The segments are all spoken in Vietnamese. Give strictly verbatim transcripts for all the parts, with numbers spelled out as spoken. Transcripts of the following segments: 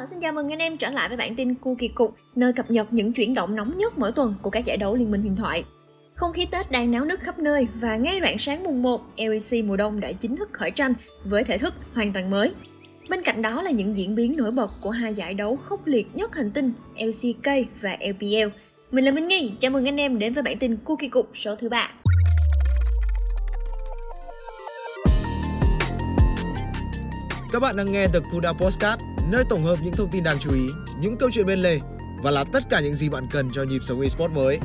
Hello, xin chào mừng anh em trở lại với bản tin Cu Kỳ Cục, nơi cập nhật những chuyển động nóng nhất mỗi tuần của các giải đấu Liên minh huyền thoại. Không khí Tết đang náo nức khắp nơi và ngay rạng sáng mùng một, lờ e xê mùa đông đã chính thức khởi tranh với thể thức hoàn toàn mới. Bên cạnh đó là những diễn biến nổi bật của hai giải đấu khốc liệt nhất hành tinh lờ xê ca và lờ pê lờ. Mình là Minh Nghi, chào mừng anh em đến với bản tin Cu Kỳ Cục số thứ ba. Các bạn đang nghe The Conda Podcast, nơi tổng hợp những thông tin đáng chú ý, những câu chuyện bên lề và là tất cả những gì bạn cần cho nhịp sống eSports mới.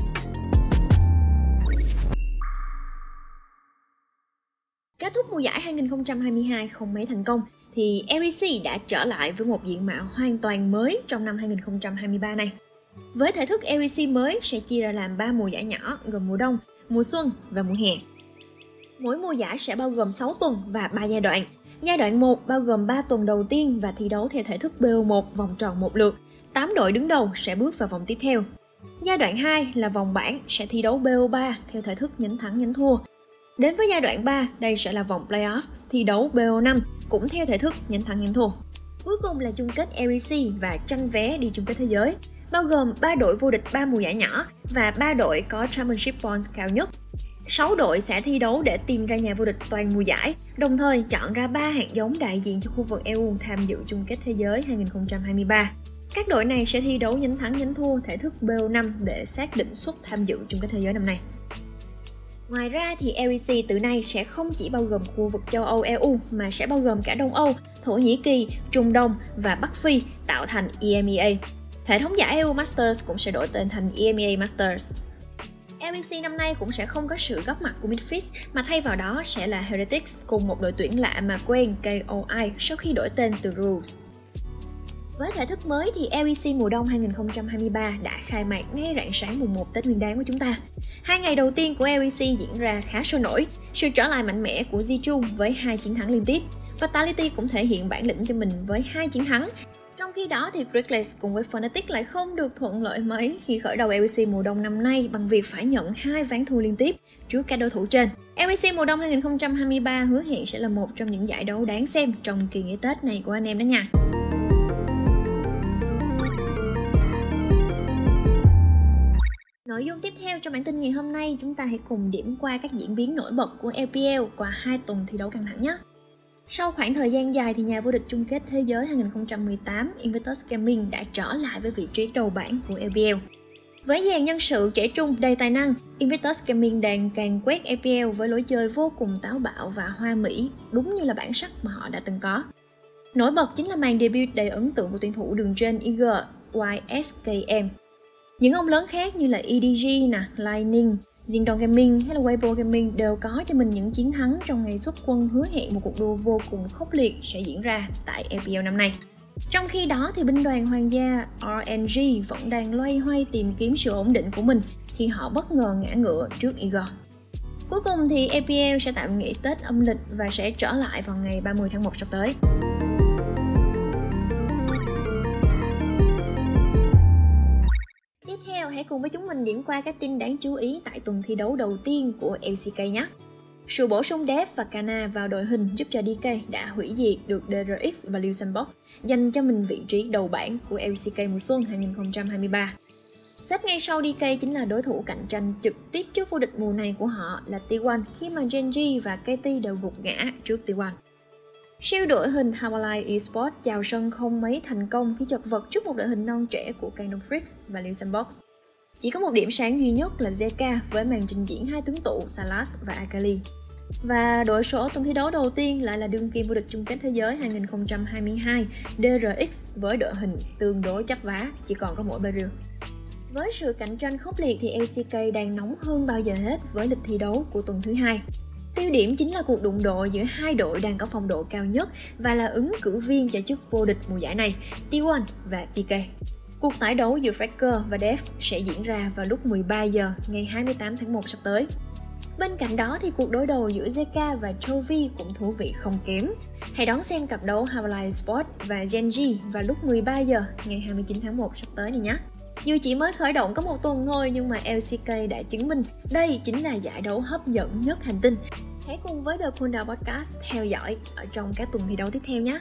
Kết thúc mùa giải hai không hai hai không mấy thành công thì lờ bê xê đã trở lại với một diện mạo hoàn toàn mới trong năm hai không hai ba này. Với thể thức lờ bê xê mới sẽ chia ra làm ba mùa giải nhỏ gồm mùa đông, mùa xuân và mùa hè. Mỗi mùa giải sẽ bao gồm sáu tuần và ba giai đoạn. Giai đoạn một bao gồm ba tuần đầu tiên và thi đấu theo thể thức bê o một vòng tròn một lượt, tám đội đứng đầu sẽ bước vào vòng tiếp theo. Giai đoạn hai là vòng bảng sẽ thi đấu bê o ba theo thể thức nhánh thắng nhánh thua. Đến với giai đoạn ba, đây sẽ là vòng playoff thi đấu bê o năm cũng theo thể thức nhánh thắng nhánh thua. Cuối cùng là chung kết lờ bê xê và tranh vé đi chung kết thế giới, bao gồm ba đội vô địch ba mùa giải nhỏ và ba đội có championship points cao nhất. sáu đội sẽ thi đấu để tìm ra nhà vô địch toàn mùa giải, đồng thời chọn ra ba hạt giống đại diện cho khu vực e u tham dự chung kết thế giới hai không hai ba. Các đội này sẽ thi đấu nhánh thắng nhánh thua thể thức bê o năm để xác định suất tham dự chung kết thế giới năm nay. Ngoài ra thì lờ bê xê từ nay sẽ không chỉ bao gồm khu vực châu Âu e u mà sẽ bao gồm cả Đông Âu, Thổ Nhĩ Kỳ, Trung Đông và Bắc Phi tạo thành e em e a. Hệ thống giải e u Masters cũng sẽ đổi tên thành e em e a Masters. lờ bê xê năm nay cũng sẽ không có sự góp mặt của Midfix mà thay vào đó sẽ là Heretics cùng một đội tuyển lạ mà quen ca o i sau khi đổi tên từ Rules. Với thể thức mới thì lờ bê xê mùa đông hai không hai ba đã khai mạc ngay rạng sáng mùng một Tết Nguyên Đán của chúng ta. Hai ngày đầu tiên của lờ bê xê diễn ra khá sôi nổi, sự trở lại mạnh mẽ của Zichu với hai chiến thắng liên tiếp. Fatality cũng thể hiện bản lĩnh cho mình với hai chiến thắng. Trong khi đó thì Reckless cùng với Fnatic lại không được thuận lợi mấy khi khởi đầu lờ bê xê mùa đông năm nay bằng việc phải nhận hai ván thua liên tiếp trước các đối thủ trên. lờ bê xê mùa đông hai không hai ba hứa hẹn sẽ là một trong những giải đấu đáng xem trong kỳ nghỉ Tết này của anh em đó nha. Nội dung tiếp theo trong bản tin ngày hôm nay, chúng ta hãy cùng điểm qua các diễn biến nổi bật của lờ pê lờ qua hai tuần thi đấu căng thẳng nhé. Sau khoảng thời gian dài thì nhà vô địch chung kết thế giới hai không một tám Invictus Gaming đã trở lại với vị trí đầu bảng của lờ pê lờ. Với dàn nhân sự trẻ trung đầy tài năng, Invictus Gaming đang càn quét lờ pê lờ với lối chơi vô cùng táo bạo và hoa mỹ, đúng như là bản sắc mà họ đã từng có. Nổi bật chính là màn debut đầy ấn tượng của tuyển thủ đường trên e giê, y ét ca em. Những ông lớn khác như là e đê giê, nè, Lightning, Kwangdong Gaming hay là Weibo Gaming đều có cho mình những chiến thắng trong ngày xuất quân hứa hẹn một cuộc đua vô cùng khốc liệt sẽ diễn ra tại lờ pê lờ năm nay. Trong khi đó thì binh đoàn hoàng gia rờ en giê vẫn đang loay hoay tìm kiếm sự ổn định của mình khi họ bất ngờ ngã ngựa trước e giê. Cuối cùng thì lờ pê lờ sẽ tạm nghỉ Tết âm lịch và sẽ trở lại vào ngày ba mươi tháng một sắp tới. Hãy cùng với chúng mình điểm qua các tin đáng chú ý tại tuần thi đấu đầu tiên của lờ xê ca nhé. Sự bổ sung Deft và Cana vào đội hình giúp cho đê ca đã hủy diệt được đê rờ ích và Liquid Sandbox, dành cho mình vị trí đầu bảng của lờ xê ca mùa xuân hai không hai ba. Sát ngay sau đê ca chính là đối thủ cạnh tranh trực tiếp trước vô địch mùa này của họ là tê một khi mà Gen.G và ca tê đều gục ngã trước tê một. Siêu đội hình Hanwha Life eSports chào sân không mấy thành công khi chật vật trước một đội hình non trẻ của Kwangdong Freecs và Liquid Sandbox. Chỉ có một điểm sáng duy nhất là Zeka với màn trình diễn hai tướng tụ Salas và Akali. Và đội sổ tuần thi đấu đầu tiên lại là đương kim vô địch chung kết thế giới hai không hai hai đê rờ ích với đội hình tương đối chấp vá, chỉ còn có mỗi Beryl. Với sự cạnh tranh khốc liệt thì lờ xê ca đang nóng hơn bao giờ hết với lịch thi đấu của tuần thứ hai. Tiêu điểm chính là cuộc đụng độ giữa hai đội đang có phong độ cao nhất và là ứng cử viên cho chức vô địch mùa giải này, tê một và đê ca. Cuộc tải đấu giữa Fracker và Deft sẽ diễn ra vào lúc mười ba giờ ngày hai mươi tám tháng một sắp tới. Bên cạnh đó thì cuộc đối đầu giữa Zeka và Chovy cũng thú vị không kém. Hãy đón xem cặp đấu Hanwha Life eSports và Gen.G vào lúc mười ba giờ ngày hai mươi chín tháng một sắp tới này nhé. Dù chỉ mới khởi động có một tuần thôi nhưng mà lờ xê ca đã chứng minh đây chính là giải đấu hấp dẫn nhất hành tinh. Hãy cùng với The Conda Podcast theo dõi ở trong các tuần thi đấu tiếp theo nhé.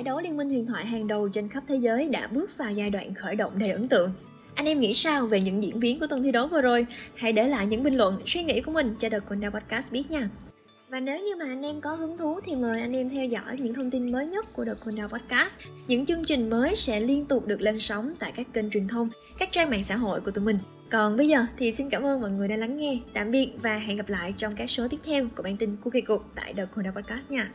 giải đấu Liên minh huyền thoại hàng đầu trên khắp thế giới đã bước vào giai đoạn khởi động đầy ấn tượng. Anh em nghĩ sao về những diễn biến của tuần thi đấu vừa rồi? Hãy để lại những bình luận, suy nghĩ của mình cho The Conda Podcast biết nha. Và nếu như mà anh em có hứng thú thì mời anh em theo dõi những thông tin mới nhất của The Conda Podcast. Những chương trình mới sẽ liên tục được lên sóng tại các kênh truyền thông, các trang mạng xã hội của tụi mình. Còn bây giờ thì xin cảm ơn mọi người đã lắng nghe. Tạm biệt và hẹn gặp lại trong các số tiếp theo của bản tin Cookie Cục tại The Conda Podcast nha.